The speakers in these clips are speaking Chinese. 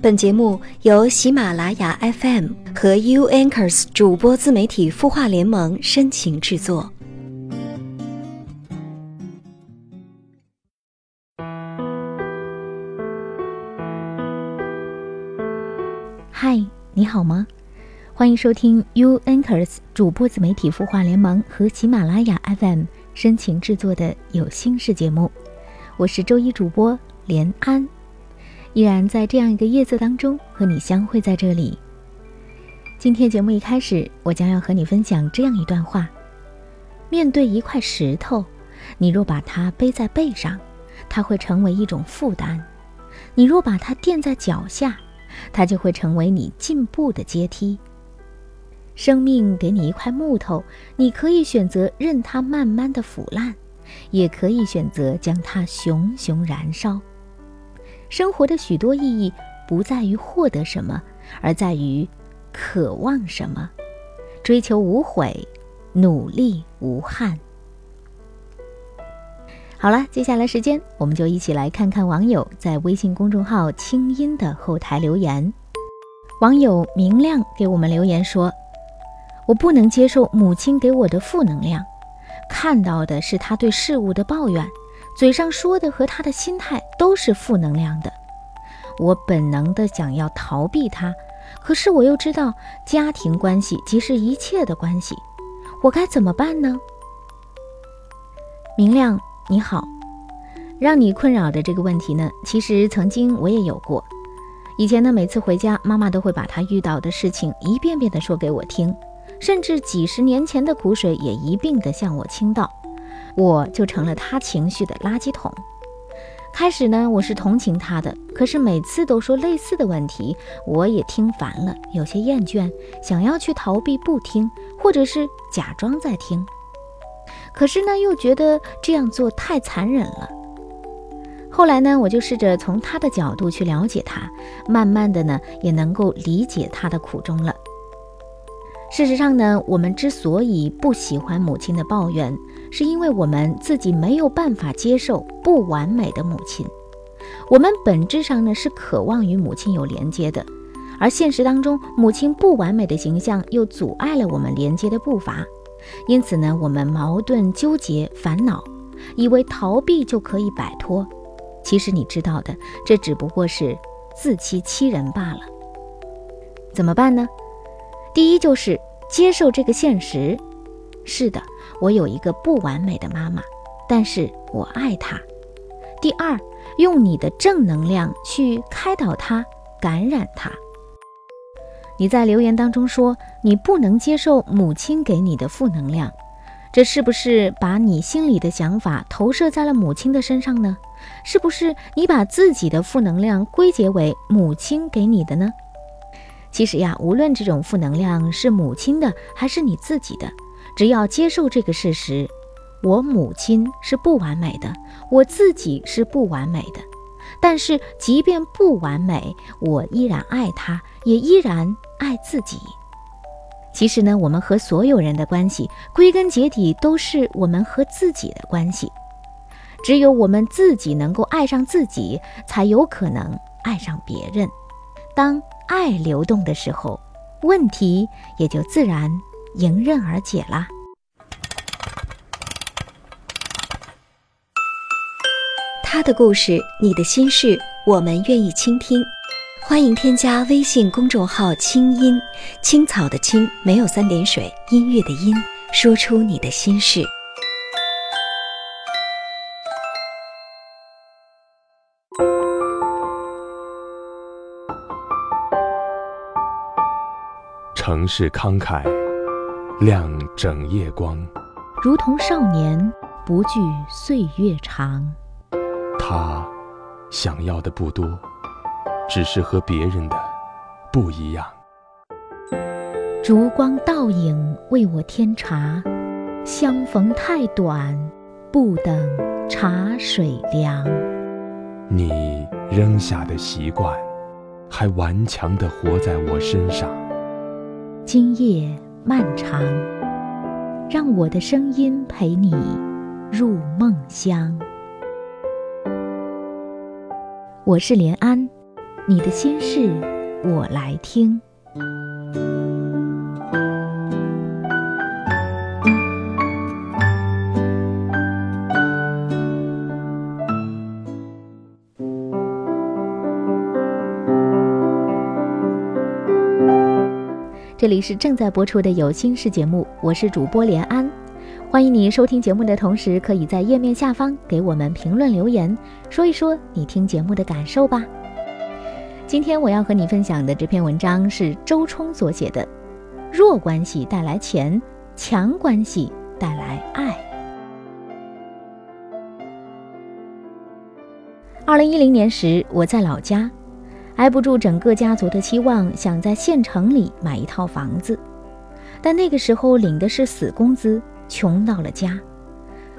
本节目由喜马拉雅 FM 和 U Anchors 主播自媒体孵化联盟深情制作。嗨，你好吗？欢迎收听 U Anchors 主播自媒体孵化联盟和喜马拉雅 FM 深情制作的有心事节目，我是周一主播连安。依然在这样一个夜色当中和你相会在这里。今天节目一开始，我将要和你分享这样一段话：面对一块石头，你若把它背在背上，它会成为一种负担；你若把它垫在脚下，它就会成为你进步的阶梯。生命给你一块木头，你可以选择任它慢慢的腐烂，也可以选择将它熊熊燃烧。生活的许多意义不在于获得什么，而在于渴望什么，追求无悔，努力无憾。好了，接下来时间我们就一起来看看网友在微信公众号清音的后台留言。网友明亮给我们留言说，我不能接受母亲给我的负能量，看到的是她对事物的抱怨，嘴上说的和他的心态都是负能量的，我本能的想要逃避他，可是我又知道家庭关系即是一切的关系，我该怎么办呢？明亮，你好，让你困扰的这个问题呢，其实曾经我也有过。以前呢，每次回家，妈妈都会把她遇到的事情一遍遍的说给我听，甚至几十年前的苦水也一并的向我倾倒。我就成了他情绪的垃圾桶。开始呢，我是同情他的，可是每次都说类似的问题，我也听烦了，有些厌倦，想要去逃避不听，或者是假装在听。可是呢，又觉得这样做太残忍了。后来呢，我就试着从他的角度去了解他，慢慢的呢，也能够理解他的苦衷了。事实上呢，我们之所以不喜欢母亲的抱怨，是因为我们自己没有办法接受不完美的母亲。我们本质上呢，是渴望与母亲有连接的，而现实当中，母亲不完美的形象又阻碍了我们连接的步伐。因此呢，我们矛盾、纠结、烦恼，以为逃避就可以摆脱。其实你知道的，这只不过是自欺欺人罢了。怎么办呢？第一就是接受这个现实，是的，我有一个不完美的妈妈，但是我爱她。第二，用你的正能量去开导她，感染她。你在留言当中说，你不能接受母亲给你的负能量，这是不是把你心里的想法投射在了母亲的身上呢？是不是你把自己的负能量归结为母亲给你的呢？其实呀，无论这种负能量是母亲的还是你自己的，只要接受这个事实，我母亲是不完美的，我自己是不完美的，但是即便不完美，我依然爱她，也依然爱自己。其实呢，我们和所有人的关系，归根结底都是我们和自己的关系。只有我们自己能够爱上自己，才有可能爱上别人。当爱流动的时候，问题也就自然迎刃而解啦。他的故事，你的心事，我们愿意倾听。欢迎添加微信公众号清音，青草的青，没有三点水，音乐的音，说出你的心事。城市慷慨，亮整夜光，如同少年，不惧岁月长。他想要的不多，只是和别人的不一样。烛光倒影为我添茶，相逢太短，不等茶水凉。你扔下的习惯，还顽强地活在我身上。今夜漫长，让我的声音陪你入梦乡。我是连安，你的心事我来听。这里是正在播出的有心事节目，我是主播连安。欢迎你收听节目的同时，可以在页面下方给我们评论留言，说一说你听节目的感受吧。今天我要和你分享的这篇文章是周冲所写的《弱关系带来钱，强关系带来爱》。2010年时，我在老家挨不住整个家族的期望，想在县城里买一套房子，但那个时候领的是死工资，穷到了家，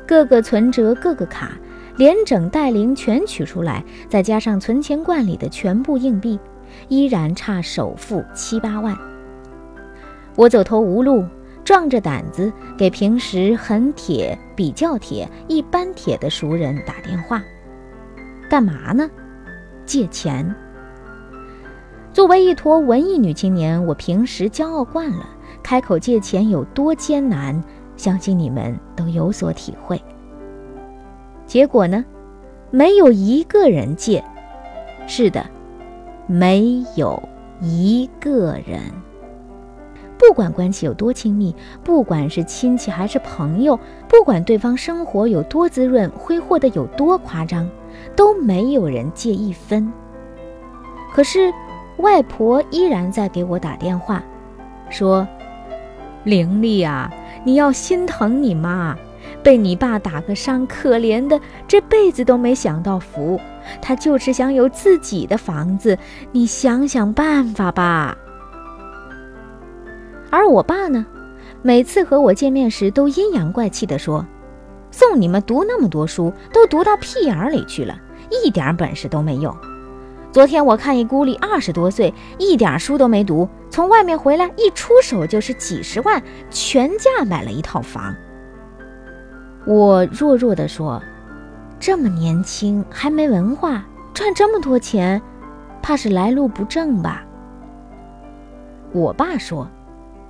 各个存折各个卡连整带零全取出来，再加上存钱罐里的全部硬币，依然差首付7-8万。我走投无路，壮着胆子给平时很铁、比较铁、一般铁的熟人打电话，干嘛呢？借钱。作为一坨文艺女青年，我平时骄傲惯了，开口借钱有多艰难，相信你们都有所体会。结果呢，没有一个人借。是的，没有一个人。不管关系有多亲密，不管是亲戚还是朋友，不管对方生活有多滋润，挥霍得有多夸张，都没有人借一分。可是外婆依然在给我打电话，说：“玲丽啊，你要心疼你妈，被你爸打个伤，可怜的这辈子都没享到福，她就是想有自己的房子，你想想办法吧。”而我爸呢，每次和我见面时都阴阳怪气地说：“送你们读那么多书，都读到屁眼里去了，一点本事都没有。昨天我看一姑哩20多岁，一点书都没读，从外面回来一出手就是几10万，全价买了一套房。”我弱弱地说：“这么年轻，还没文化，赚这么多钱，怕是来路不正吧？”我爸说：“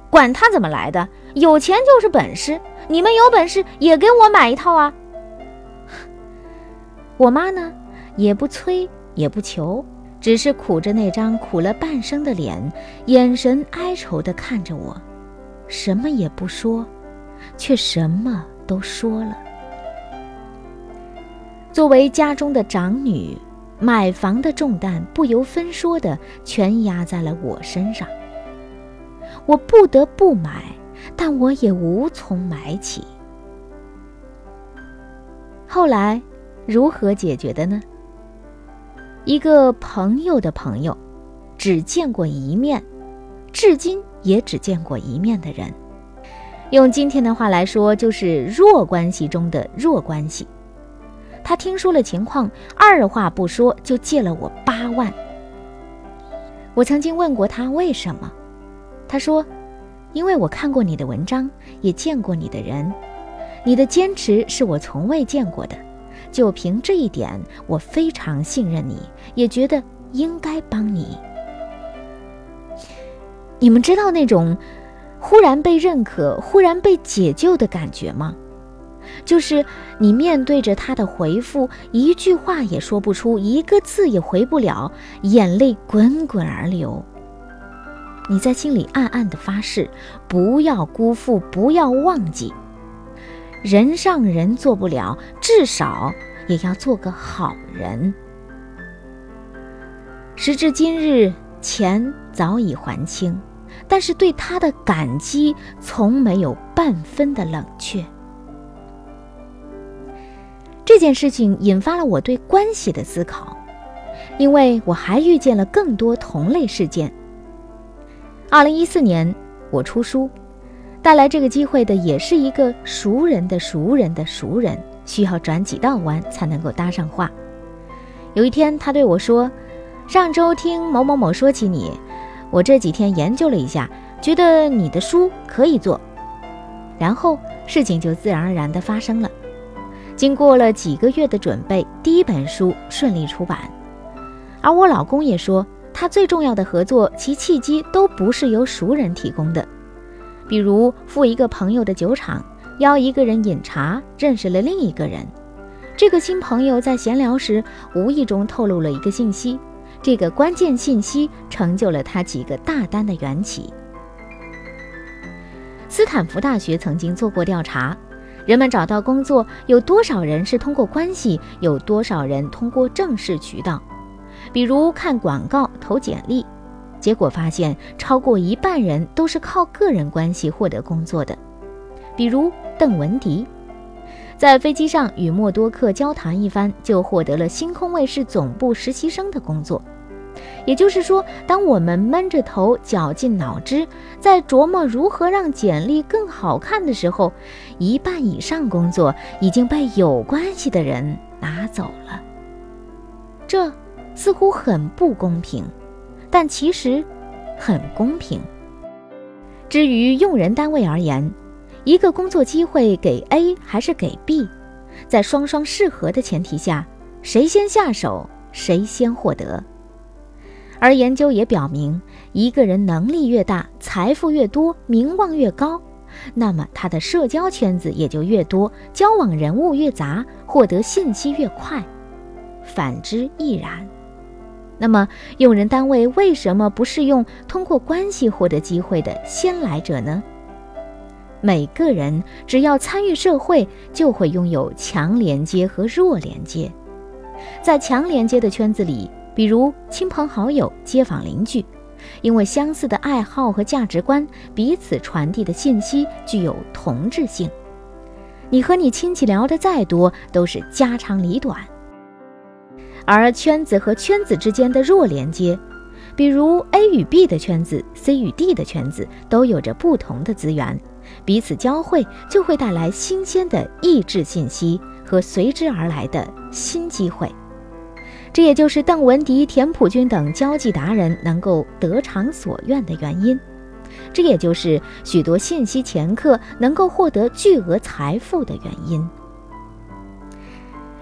管他怎么来的，有钱就是本事，你们有本事也给我买一套啊。”我妈呢，也不催也不求，只是苦着那张苦了半生的脸，眼神哀愁地看着我，什么也不说，却什么都说了。作为家中的长女，买房的重担不由分说的全压在了我身上。我不得不买，但我也无从买起。后来如何解决的呢？一个朋友的朋友，只见过一面，至今也只见过一面的人，用今天的话来说，就是弱关系中的弱关系。他听说了情况，二话不说就借了我8万。我曾经问过他为什么，他说：“因为我看过你的文章，也见过你的人，你的坚持是我从未见过的，就凭这一点，我非常信任你，也觉得应该帮你。”你们知道那种忽然被认可、忽然被解救的感觉吗？就是你面对着他的回复，一句话也说不出，一个字也回不了，眼泪滚滚而流。你在心里暗暗地发誓，不要辜负，不要忘记。人上人做不了，至少也要做个好人。时至今日，钱早已还清，但是对他的感激从没有半分的冷却。这件事情引发了我对关系的思考，因为我还遇见了更多同类事件。2014年，我出书，带来这个机会的也是一个熟人的熟人的熟人，需要转几道弯才能够搭上话。有一天他对我说：“上周听某某某说起你，我这几天研究了一下，觉得你的书可以做。”然后事情就自然而然地发生了。经过了几个月的准备，第一本书顺利出版。而我老公也说，他最重要的合作，其契机都不是由熟人提供的。比如赴一个朋友的酒厂，邀一个人饮茶，认识了另一个人。这个新朋友在闲聊时，无意中透露了一个信息，这个关键信息成就了他几个大单的缘起。斯坦福大学曾经做过调查，人们找到工作，有多少人是通过关系，有多少人通过正式渠道，比如看广告、投简历。结果发现，超过一半人都是靠个人关系获得工作的。比如邓文迪，在飞机上与默多克交谈一番，就获得了星空卫视总部实习生的工作。也就是说，当我们闷着头绞尽脑汁，在琢磨如何让简历更好看的时候，一半以上工作已经被有关系的人拿走了。这似乎很不公平，但其实很公平。至于用人单位而言，一个工作机会给 A 还是给 B， 在双双适合的前提下，谁先下手，谁先获得。而研究也表明，一个人能力越大，财富越多，名望越高，那么他的社交圈子也就越多，交往人物越杂，获得信息越快。反之亦然。那么用人单位为什么不适用通过关系获得机会的先来者呢？每个人只要参与社会，就会拥有强连接和弱连接。在强连接的圈子里，比如亲朋好友、街坊邻居，因为相似的爱好和价值观，彼此传递的信息具有同质性。你和你亲戚聊得再多，都是家长里短。而圈子和圈子之间的弱连接，比如 A 与 B 的圈子、 C 与 D 的圈子，都有着不同的资源，彼此交汇就会带来新鲜的异质信息和随之而来的新机会。这也就是邓文迪、田朴珺等交际达人能够得偿所愿的原因，这也就是许多信息掮客能够获得巨额财富的原因。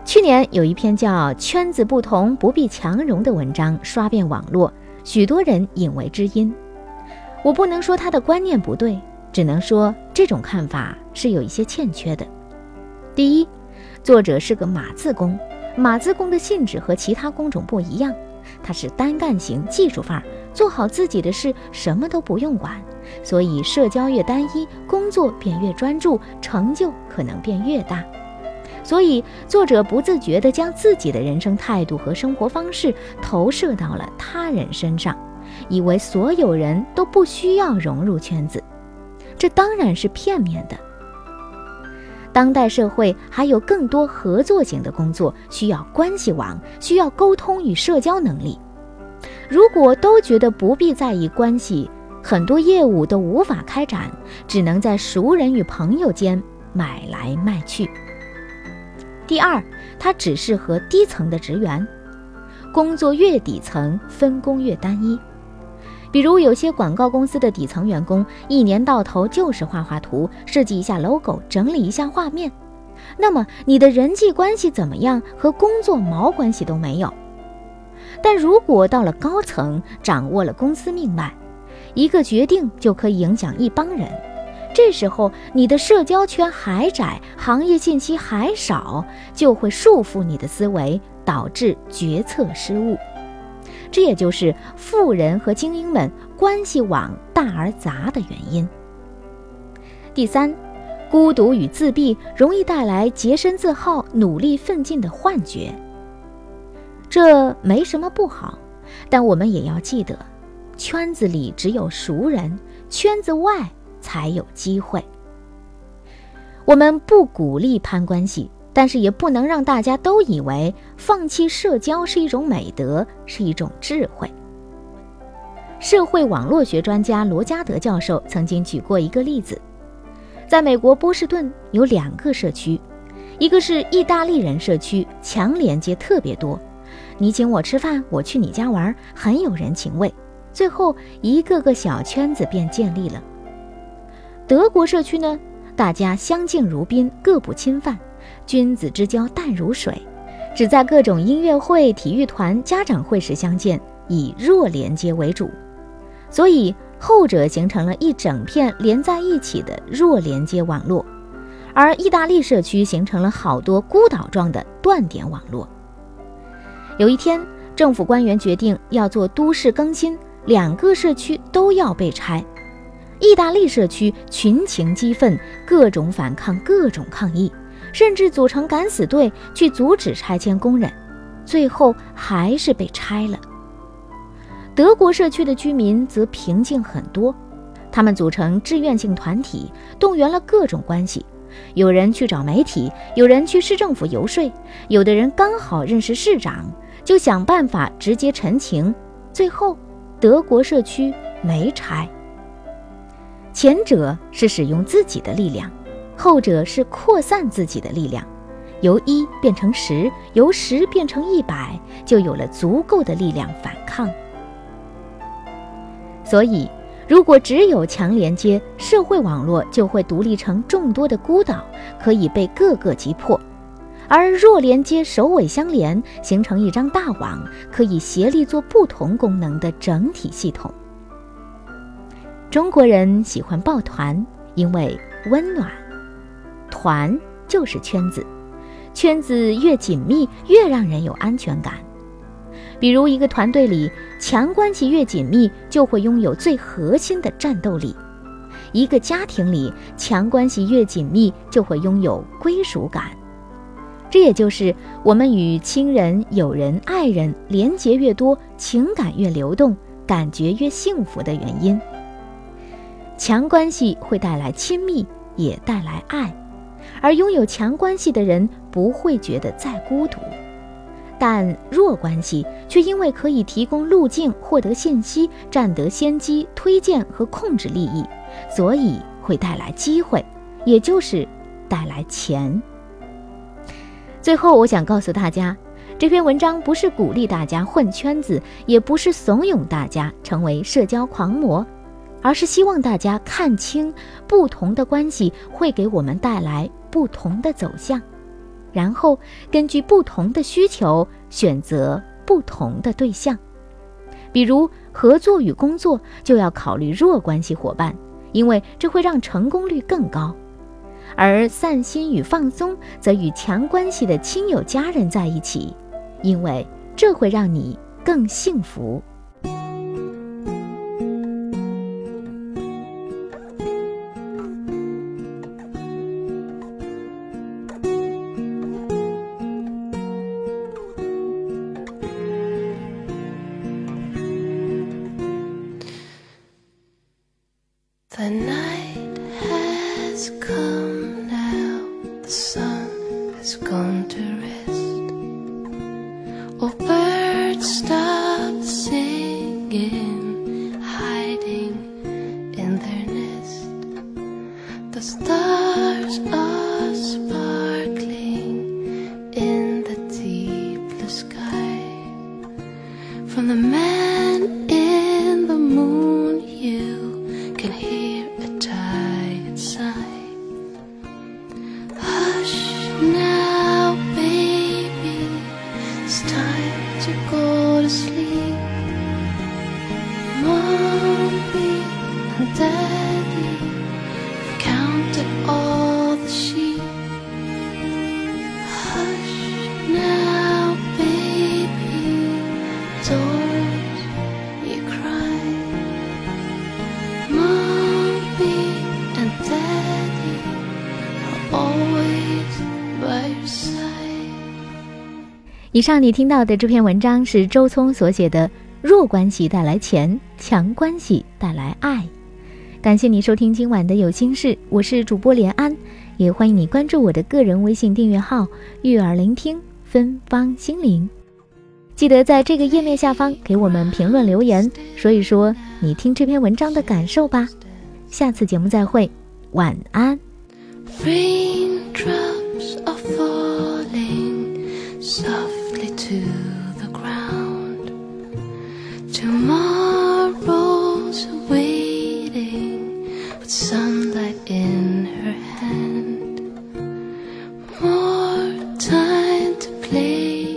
去年有一篇叫《圈子不同，不必强融》的文章刷遍网络，许多人引为知音。我不能说他的观念不对，只能说这种看法是有一些欠缺的。第一，作者是个码字工，码字工的性质和其他工种不一样，它是单干型技术范儿，做好自己的事，什么都不用管，所以社交越单一，工作便越专注，成就可能便越大。所以作者不自觉地将自己的人生态度和生活方式投射到了他人身上，以为所有人都不需要融入圈子，这当然是片面的。当代社会还有更多合作型的工作，需要关系网，需要沟通与社交能力。如果都觉得不必在意关系，很多业务都无法开展，只能在熟人与朋友间买来卖去。第二，它只适合低层的职员，工作越底层，分工越单一。比如有些广告公司的底层员工，一年到头就是画画图，设计一下 logo， 整理一下画面。那么你的人际关系怎么样，和工作毛关系都没有。但如果到了高层，掌握了公司命脉，一个决定就可以影响一帮人。这时候你的社交圈还窄，行业信息还少，就会束缚你的思维，导致决策失误。这也就是富人和精英们关系网大而杂的原因。第三，孤独与自闭容易带来洁身自好、努力奋进的幻觉。这没什么不好，但我们也要记得，圈子里只有熟人，圈子外才有机会。我们不鼓励攀关系，但是也不能让大家都以为放弃社交是一种美德，是一种智慧。社会网络学专家罗加德教授曾经举过一个例子，在美国波士顿有两个社区，一个是意大利人社区，强连接特别多，你请我吃饭，我去你家玩，很有人情味，最后一个个小圈子便建立了。德国社区呢，大家相敬如宾，各不侵犯，君子之交淡如水，只在各种音乐会、体育团、家长会时相见，以弱连接为主，所以后者形成了一整片连在一起的弱连接网络，而意大利社区形成了好多孤岛状的断点网络。有一天，政府官员决定要做都市更新，2个社区都要被拆。意大利社区群情激愤，各种反抗，各种抗议，甚至组成敢死队去阻止拆迁工人，最后还是被拆了。德国社区的居民则平静很多，他们组成志愿性团体，动员了各种关系，有人去找媒体，有人去市政府游说，有的人刚好认识市长，就想办法直接陈情，最后德国社区没拆。前者是使用自己的力量，后者是扩散自己的力量，由1变成10，由10变成100，就有了足够的力量反抗。所以，如果只有强连接，社会网络就会独立成众多的孤岛，可以被各个击破；而弱连接首尾相连，形成一张大网，可以协力做不同功能的整体系统。中国人喜欢抱团，因为温暖。团就是圈子，圈子越紧密，越让人有安全感。比如一个团队里，强关系越紧密，就会拥有最核心的战斗力；一个家庭里，强关系越紧密，就会拥有归属感。这也就是我们与亲人、友人、爱人连结越多，情感越流动，感觉越幸福的原因。强关系会带来亲密，也带来爱，而拥有强关系的人不会觉得再孤独。但弱关系却因为可以提供路径、获得信息、占得先机、推荐和控制利益，所以会带来机会，也就是带来钱。最后，我想告诉大家，这篇文章不是鼓励大家混圈子，也不是怂恿大家成为社交狂魔，而是希望大家看清不同的关系会给我们带来不同的走向，然后根据不同的需求选择不同的对象。比如合作与工作就要考虑弱关系伙伴，因为这会让成功率更高；而散心与放松则与强关系的亲友家人在一起，因为这会让你更幸福。The night has come now, the sun has gone to rest. Oh, birds, stop singing, hiding in their nest. The stars are sparkling in the deep blue sky. From the man in the moon, you can hear以上你听到的这篇文章是周聪所写的《弱关系带来钱，强关系带来爱》。感谢你收听今晚的有心事，我是主播连安，也欢迎你关注我的个人微信订阅号育儿聆听芬芳心灵。记得在这个页面下方给我们评论留言，说一说你听这篇文章的感受吧。下次节目再会，晚安。Softly to the ground. Tomorrow's waiting with sunlight in her hand. More time to play.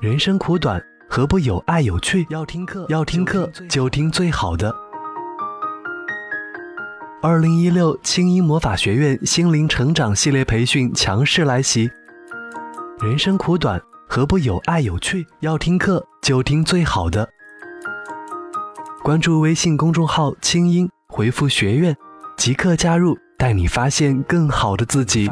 人生苦短，何不有爱有趣？要听课就听最好的。2016青音魔法学院心灵成长系列培训强势来袭。人生苦短，何不有爱有趣？要听课就听最好的。关注微信公众号青音，回复学院，即刻加入，带你发现更好的自己。